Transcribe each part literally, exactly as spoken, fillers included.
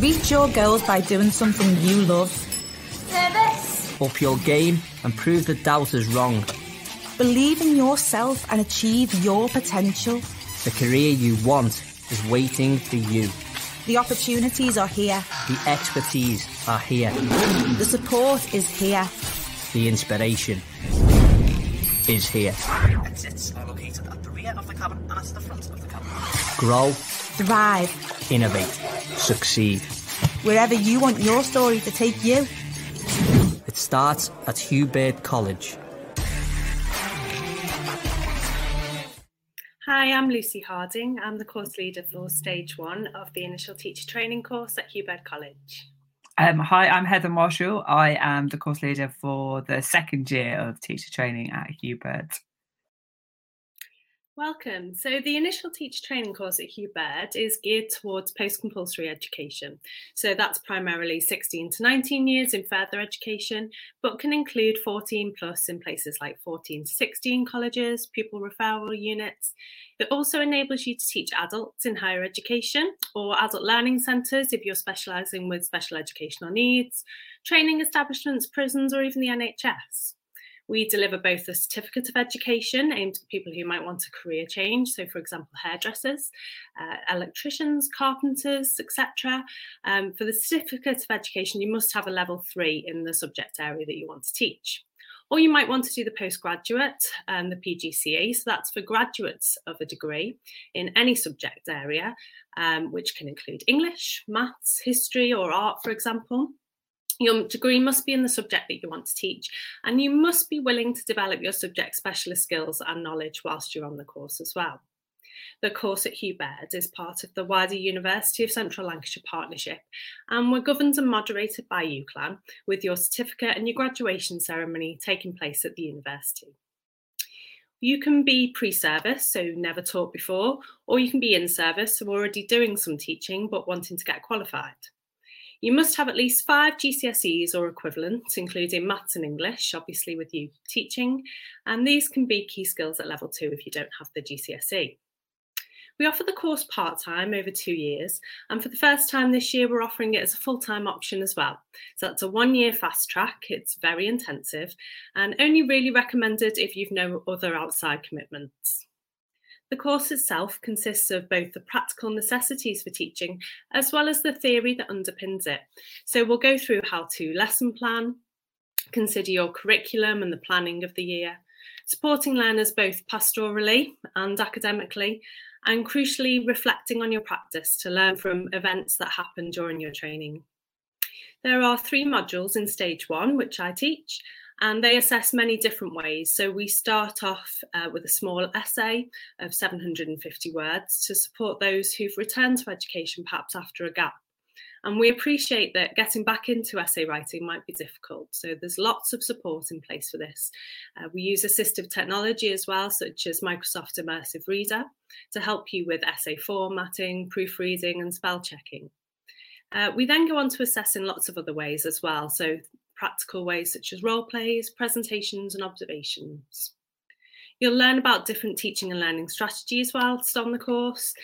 Reach your goals by doing something you love. Service. Up your game and prove the doubters wrong. Believe in yourself and achieve your potential. The career you want is waiting for you. The opportunities are here. The expertise are here. The support is here. The inspiration is here. It sits located at the rear of the cabin and at the front of the cabin. Grow. Thrive. Innovate. Succeed. Wherever you want your story to take you. It starts at Hugh Baird College. Hi, I'm Lucy Harding. I'm the course leader for Stage one of the Initial Teacher Training course at Hugh Baird College. Um, hi, I'm Heather Marshall. I am the course leader for the second year of Teacher Training at Hugh Baird. Welcome. So the Initial Teacher Training course at Hugh Baird is geared towards post-compulsory education. So that's primarily sixteen to nineteen years in further education, but can include fourteen plus in places like fourteen to sixteen colleges, pupil referral units. It also enables you to teach adults in higher education or adult learning centres if you're specialising with special educational needs, training establishments, prisons, or even the N H S. We deliver both a certificate of education aimed at people who might want a career change, so for example hairdressers, uh, electricians, carpenters, et cetera. Um, for the certificate of education, you must have a level three in the subject area that you want to teach. Or you might want to do the postgraduate, um, the P G C E, so that's for graduates of a degree in any subject area, um, which can include English, maths, history or art, for example. Your degree must be in the subject that you want to teach, and you must be willing to develop your subject specialist skills and knowledge whilst you're on the course as well. The course at Hugh Baird is part of the wider University of Central Lancashire partnership, and we're governed and moderated by UCLan, with your certificate and your graduation ceremony taking place at the university. You can be pre-service, so never taught before, or you can be in service, so already doing some teaching but wanting to get qualified. You must have at least five G C S Es or equivalent, including maths and English, obviously with you teaching, and these can be key skills at level two if you don't have the G C S E. We offer the course part-time over two years, and for the first time this year we're offering it as a full-time option as well. So that's a one-year fast track, it's very intensive, and only really recommended if you've no other outside commitments. The course itself consists of both the practical necessities for teaching as well as the theory that underpins it. So we'll go through how to lesson plan, consider your curriculum and the planning of the year, supporting learners both pastorally and academically, and crucially reflecting on your practice to learn from events that happen during your training. There are three modules in Stage one, which I teach, and they assess many different ways. So we start off uh, with a small essay of seven hundred fifty words to support those who've returned to education perhaps after a gap. And we appreciate that getting back into essay writing might be difficult. So there's lots of support in place for this. Uh, we use assistive technology as well, such as Microsoft Immersive Reader, to help you with essay formatting, proofreading and spell checking. Uh, we then go on to assess in lots of other ways as well. So practical ways such as role plays, presentations and observations. You'll learn about different teaching and learning strategies whilst on the course,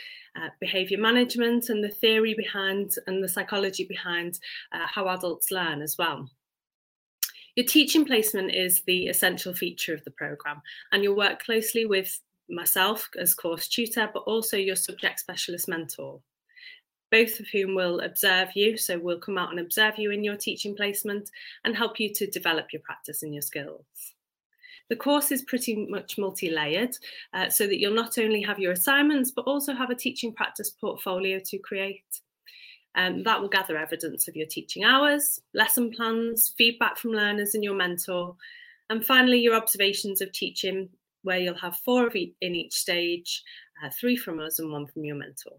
uh, behaviour management and the theory behind and the psychology behind uh, how adults learn as well. Your teaching placement is the essential feature of the programme, and you'll work closely with myself as course tutor but also your subject specialist mentor, both of whom will observe you, so we'll come out and observe you in your teaching placement and help you to develop your practice and your skills. The course is pretty much multi-layered, uh, so that you'll not only have your assignments but also have a teaching practice portfolio to create. Um, that will gather evidence of your teaching hours, lesson plans, feedback from learners and your mentor, and finally your observations of teaching, where you'll have four of each in each stage, uh, three from us and one from your mentor.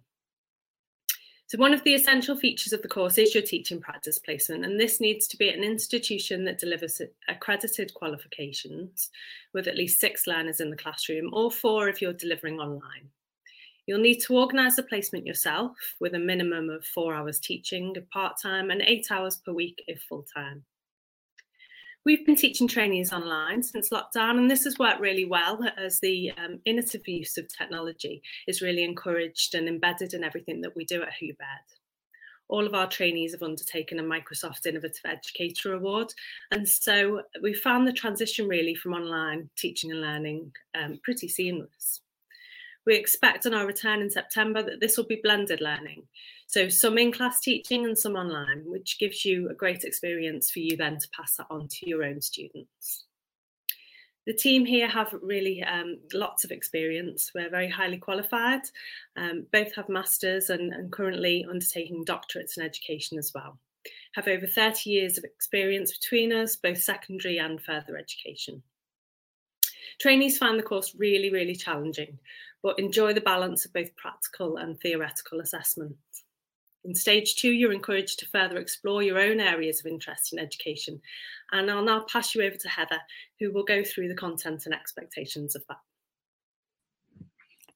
So one of the essential features of the course is your teaching practice placement, and this needs to be at an institution that delivers accredited qualifications with at least six learners in the classroom, or four if you're delivering online. You'll need to organise the placement yourself with a minimum of four hours teaching part-time and eight hours per week if full-time. We've been teaching trainees online since lockdown, and this has worked really well as the um, innovative use of technology is really encouraged and embedded in everything that we do at Hubert. all of our trainees have undertaken a Microsoft Innovative Educator Award. And so we found the transition really from online teaching and learning um, pretty seamless. We expect on our return in September that this will be blended learning. So some in-class teaching and some online, which gives you a great experience for you then to pass that on to your own students. The team here have really um, lots of experience. We're very highly qualified, um, both have masters and, and currently undertaking doctorates in education as well. Have over thirty years of experience between us, both secondary and further education. Trainees find the course really, really challenging, but enjoy the balance of both practical and theoretical assessment. In stage two, you're encouraged to further explore your own areas of interest in education. And I'll now pass you over to Heather, who will go through the content and expectations of that.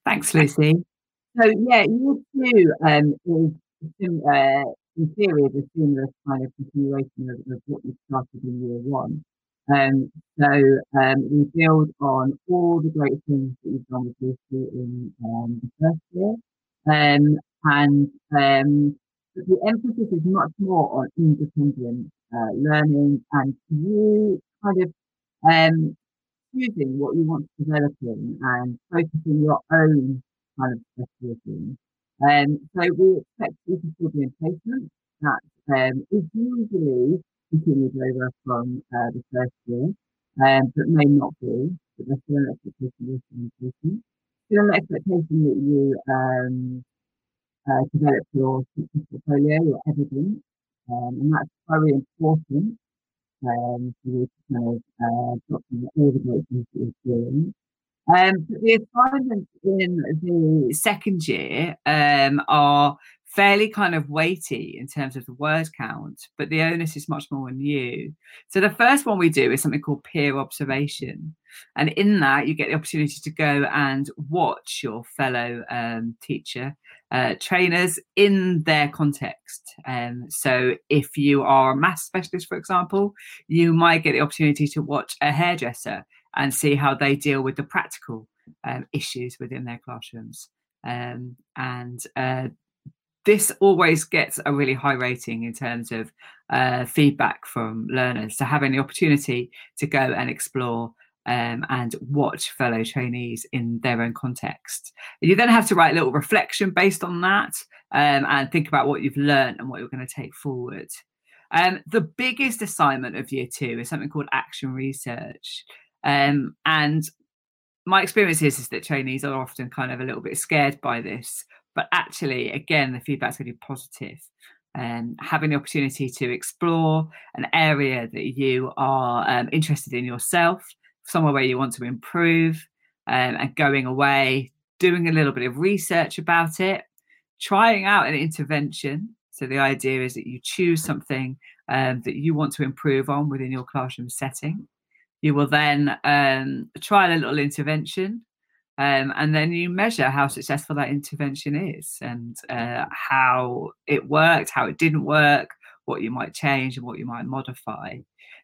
Thanks, Lucy. So yeah, year two um, is uh, in theory the seamless kind of continuation of, of what we started in year one. Um, so um, we build on all the great things that we've done with Lucy in um, the first year. Um, and um, the emphasis is much more on independent uh, learning and you kind of um, choosing what you want to develop in and focusing your own kind of specialism. Um, so we expect you to still be in placement. That um, is usually continued over from uh, the first year, um, but may not be, but there's still an expectation you're still Still an expectation that you um, uh, develop your portfolio, your evidence, um, and that's very important um, for you to kind of uh, document all the great things that you're doing. Um, but the assignments in the second year um, are fairly kind of weighty in terms of the word count, but the onus is much more on you. So the first one we do is something called peer observation. And in that, you get the opportunity to go and watch your fellow um, teacher uh, trainers in their context. Um, so if you are a maths specialist, for example, you might get the opportunity to watch a hairdresser and see how they deal with the practical um, issues within their classrooms. Um, and uh, This always gets a really high rating in terms of uh, feedback from learners. So having the opportunity to go and explore um, and watch fellow trainees in their own context. You then have to write a little reflection based on that um, and think about what you've learned and what you're going to take forward. Um, the biggest assignment of year two is something called action research. Um, and my experience is, is that trainees are often kind of a little bit scared by this. But actually, again, the feedback's really positive. Um, having the opportunity to explore an area that you are um, interested in yourself, somewhere where you want to improve, um, and going away, doing a little bit of research about it, trying out an intervention. So the idea is that you choose something um, that you want to improve on within your classroom setting. You will then um, try a little intervention. Um, and then you measure how successful that intervention is and uh, how it worked, how it didn't work, what you might change and what you might modify.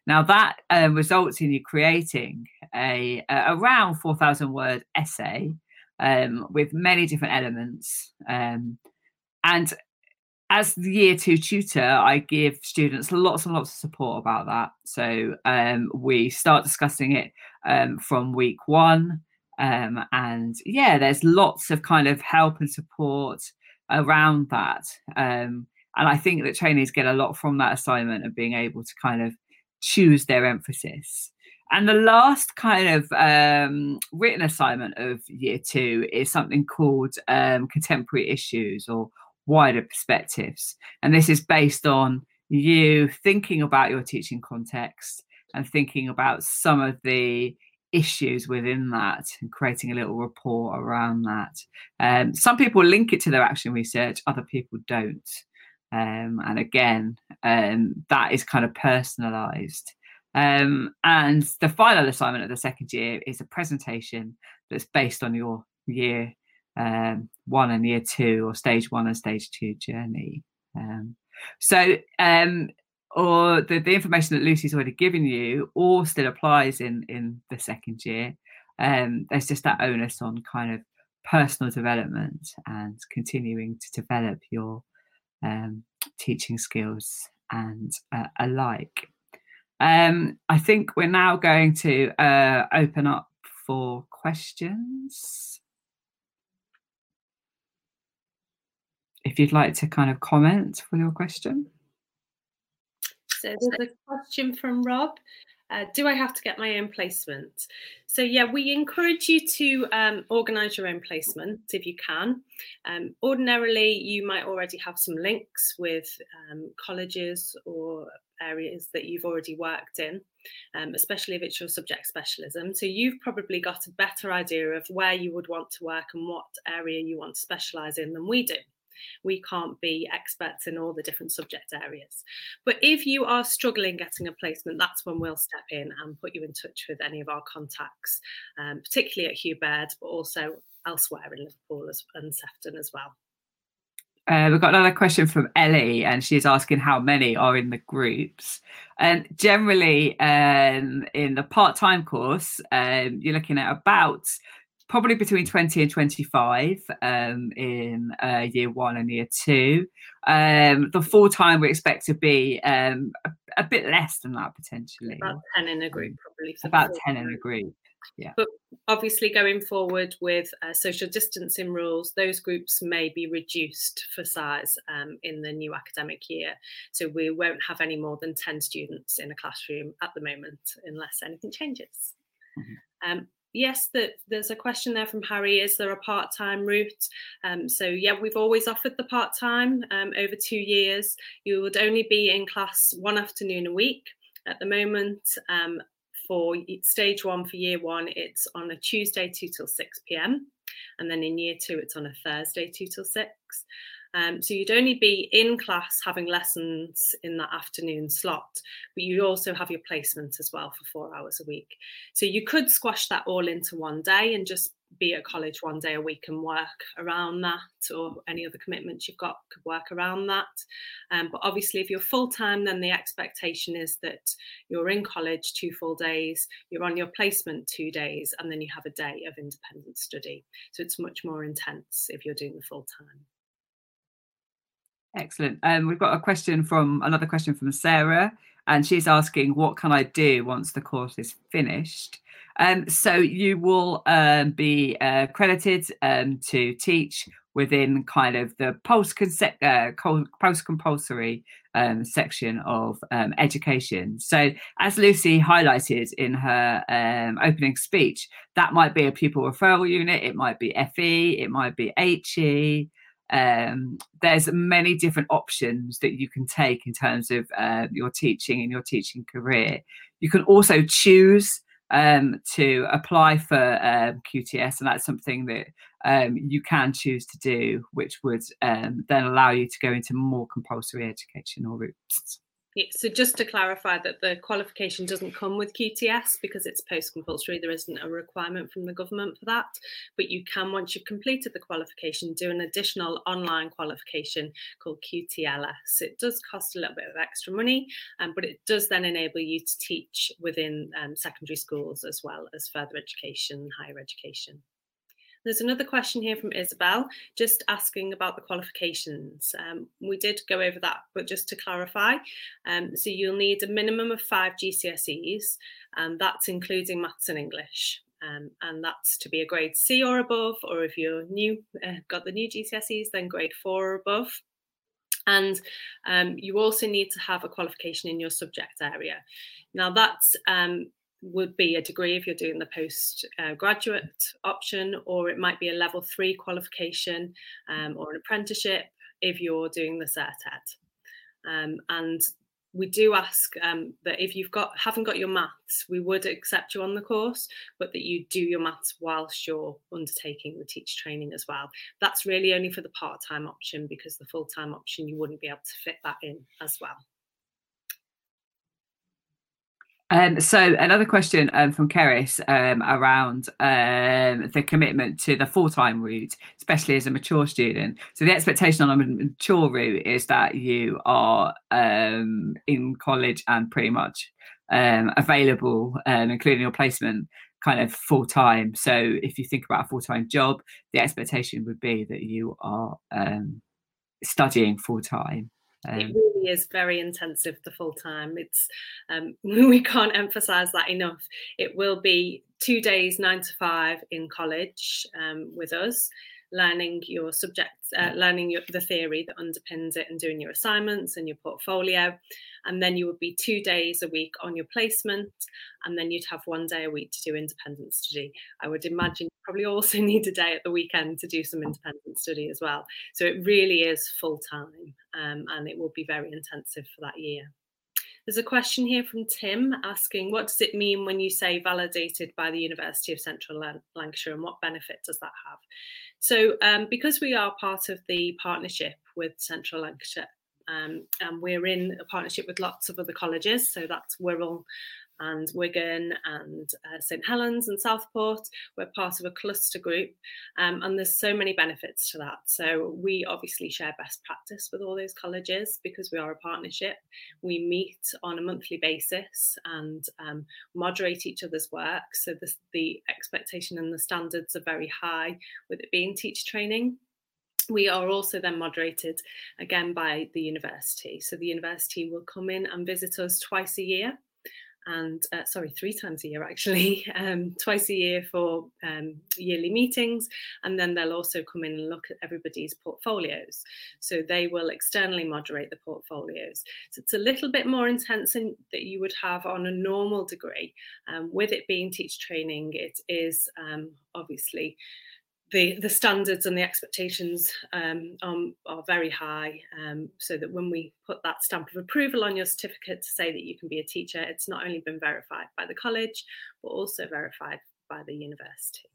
Now, that uh, results in you creating a uh, around four thousand word essay um, with many different elements. Um, and as the year two tutor, I give students lots and lots of support about that. So um, we start discussing it um, from week one. Um, and yeah, there's lots of kind of help and support around that. Um, and I think that trainees get a lot from that assignment and being able to kind of choose their emphasis. And the last kind of um, written assignment of year two is something called um, contemporary issues or wider perspectives. And this is based on you thinking about your teaching context and thinking about some of the issues within that and creating a little report around that. Um, some people link it to their action research, other people don't. Um, and again, um, that is kind of personalised. Um, and the final assignment of the second year is a presentation that's based on your year um, one and year two or stage one and stage two journey. Um, so um, or the, the information that Lucy's already given you all still applies in, in the second year. Um, there's just that onus on kind of personal development and continuing to develop your um, teaching skills and uh, alike. Um, I think we're now going to uh, open up for questions. If you'd like to kind of comment for your question. So there's a question from Rob. Uh, do I have to get my own placement? So yeah, we encourage you to um, organise your own placement if you can. Um, ordinarily, you might already have some links with um, colleges or areas that you've already worked in, um, especially if it's your subject specialism. So you've probably got a better idea of where you would want to work and what area you want to specialise in than we do. We can't be experts in all the different subject areas. But if you are struggling getting a placement, that's when we'll step in and put you in touch with any of our contacts, um, particularly at Hugh Baird, but also elsewhere in Liverpool and Sefton as well. Uh, we've got another question from Ellie, and she's asking how many are in the groups. And um, generally, um, in the part-time course, um, you're looking at about probably between twenty and twenty-five um, in uh, year one and year two. Um, the full time we expect to be um, a, a bit less than that, potentially. About ten in a group, probably. About ten in a group, yeah. But obviously going forward with uh, social distancing rules, those groups may be reduced for size um, in the new academic year. So we won't have any more than ten students in a classroom at the moment, unless anything changes. Mm-hmm. Um, Yes, the, there's a question there from Harry. Is there a part-time route? Um, so, yeah, we've always offered the part-time um, over two years. You would only be in class one afternoon a week at the moment. Um, for stage one, for year one, it's on a Tuesday, two till six p m. And then in year two, it's on a Thursday, two till six. Um, so you'd only be in class having lessons in that afternoon slot, but you also have your placement as well for four hours a week. So you could squash that all into one day and just be at college one day a week and work around that, or any other commitments you've got could work around that. Um, but obviously if you're full time, then the expectation is that you're in college two full days, you're on your placement two days, and then you have a day of independent study. So it's much more intense if you're doing the full time. Excellent. Um, we've got a question from another question from Sarah, and she's asking, what can I do once the course is finished? Um, so you will um, be uh, credited um, to teach within kind of the post-concept, uh, post-compulsory um, section of um, education. So as Lucy highlighted in her um, opening speech, that might be a pupil referral unit, it might be F E, it might be H E. Um, there's many different options that you can take in terms of uh, your teaching and your teaching career. You can also choose um, to apply for um, Q T S, and that's something that um, you can choose to do, which would um, then allow you to go into more compulsory educational routes. So just to clarify that the qualification doesn't come with Q T S because it's post-compulsory. There isn't a requirement from the government for that. But you can, once you've completed the qualification, do an additional online qualification called Q T L S. It does cost a little bit of extra money, um, but it does then enable you to teach within um, secondary schools as well as further education, higher education. There's another question here from Isabel, just asking about the qualifications. Um, we did go over that, but just to clarify, um, so you'll need a minimum of five G C S Es, and that's including maths and English. Um, and that's to be a grade C or above, or if you're new, uh, got the new G C S Es, then grade four or above. And um, you also need to have a qualification in your subject area. Now that's um, would be a degree if you're doing the postgraduate uh, option, or it might be a level three qualification um, or an apprenticeship if you're doing the Cert Ed. Um, and we do ask um, that if you've got haven't got your maths, we would accept you on the course, but that you do your maths whilst you're undertaking the teacher training as well. That's really only for the part-time option, because the full-time option you wouldn't be able to fit that in as well. Um, so another question um, from Keris um, around um, the commitment to the full-time route, especially as a mature student. So the expectation on a mature route is that you are um, in college and pretty much um, available, um, including your placement, kind of full-time. So if you think about a full-time job, the expectation would be that you are um, studying full-time. Um, it really is very intensive, the full time. It's um, we can't emphasize that enough. It will be two days, nine to five in college um, with us, learning your subjects, uh, learning your, the theory that underpins it and doing your assignments and your portfolio. And then you would be two days a week on your placement. And then you'd have one day a week to do independent study. I would imagine you probably also need a day at the weekend to do some independent study as well. So it really is full time, um, and it will be very intensive for that year. There's a question here from Tim asking, what does it mean when you say validated by the University of Central Lancashire, and what benefit does that have? So um, because we are part of the partnership with Central Lancashire, um, and we're in a partnership with lots of other colleges, so that's Wirral and Wigan and uh, St Helens and Southport, we're part of a cluster group, um, and there's so many benefits to that. So we obviously share best practice with all those colleges because we are a partnership. We meet on a monthly basis and um, moderate each other's work. So this, the expectation and the standards are very high with it being teacher training. We are also then moderated again by the university. So the university will come in and visit us twice a year. And uh, sorry, three times a year, actually, um, twice a year for um, yearly meetings. And then they'll also come in and look at everybody's portfolios. So they will externally moderate the portfolios. So it's a little bit more intense than that you would have on a normal degree. Um, with it being teacher training, it is um, obviously the, the standards and the expectations um, um, are very high, um, so that when we put that stamp of approval on your certificate to say that you can be a teacher, it's not only been verified by the college, but also verified by the university.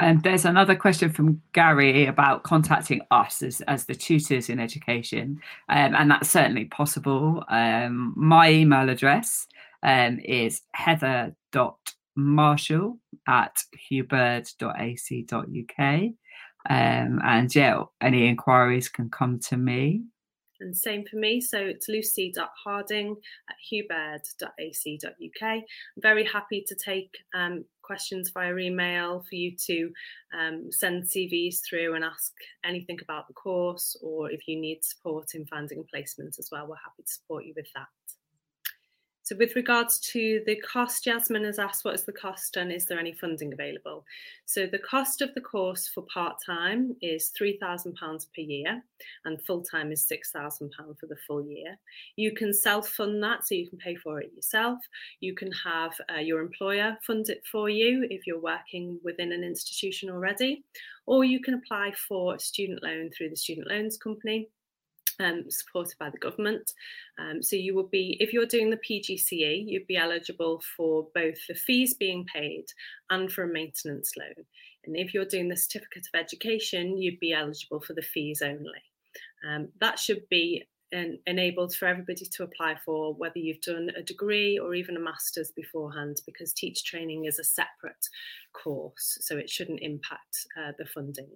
And there's another question from Gary about contacting us as, as the tutors in education, um, and that's certainly possible. Um, my email address um, is heather dot marshall at hubert dot a c dot u k, um, and yeah, any inquiries can come to me. And same for me, so it's lucy dot harding at hubert dot a c dot u k. I'm very happy to take um, questions via email, for you to um, send C Vs through and ask anything about the course, or if you need support in finding placement as well, we're happy to support you with that. So with regards to the cost, Jasmine has asked, what is the cost and is there any funding available? So the cost of the course for part-time is three thousand pounds per year, and full-time is six thousand pounds for the full year. You can self-fund that, so you can pay for it yourself. You can have uh, your employer fund it for you if you're working within an institution already, or you can apply for a student loan through the Student Loans Company, Um, supported by the government. Um, so you will be, if you're doing the P G C E, you'd be eligible for both the fees being paid and for a maintenance loan. And if you're doing the Certificate of Education, you'd be eligible for the fees only. Um, that should be en- enabled for everybody to apply for, whether you've done a degree or even a master's beforehand, because teacher training is a separate course, so it shouldn't impact uh, the funding.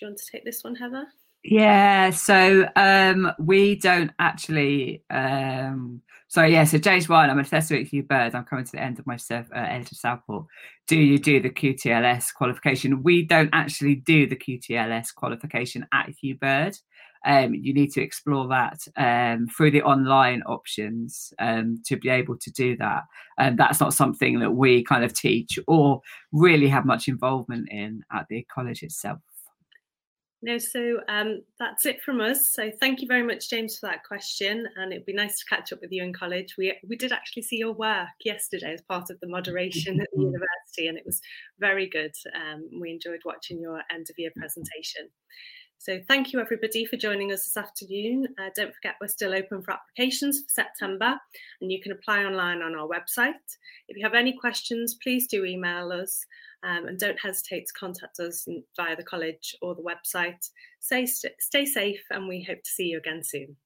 Do you want to take this one, Heather? Yeah, so um, we don't actually, um, so yeah, so James Wynne, I'm a Thessalonian Hugh Baird, I'm coming to the end of my uh, end of Southport. Do you do the Q T L S qualification? We don't actually do the Q T L S qualification at Hugh Baird. Um, you need to explore that um, through the online options um, to be able to do that. And um, that's not something that we kind of teach or really have much involvement in at the college itself. No, so um, that's it from us. So thank you very much, James, for that question. And it'd be nice to catch up with you in college. We we did actually see your work yesterday as part of the moderation at the university, and it was very good. Um, we enjoyed watching your end of year presentation. So thank you, everybody, for joining us this afternoon. Uh, don't forget, we're still open for applications for September, and you can apply online on our website. If you have any questions, please do email us. Um, and don't hesitate to contact us via the college or the website. Stay, stay safe, and we hope to see you again soon.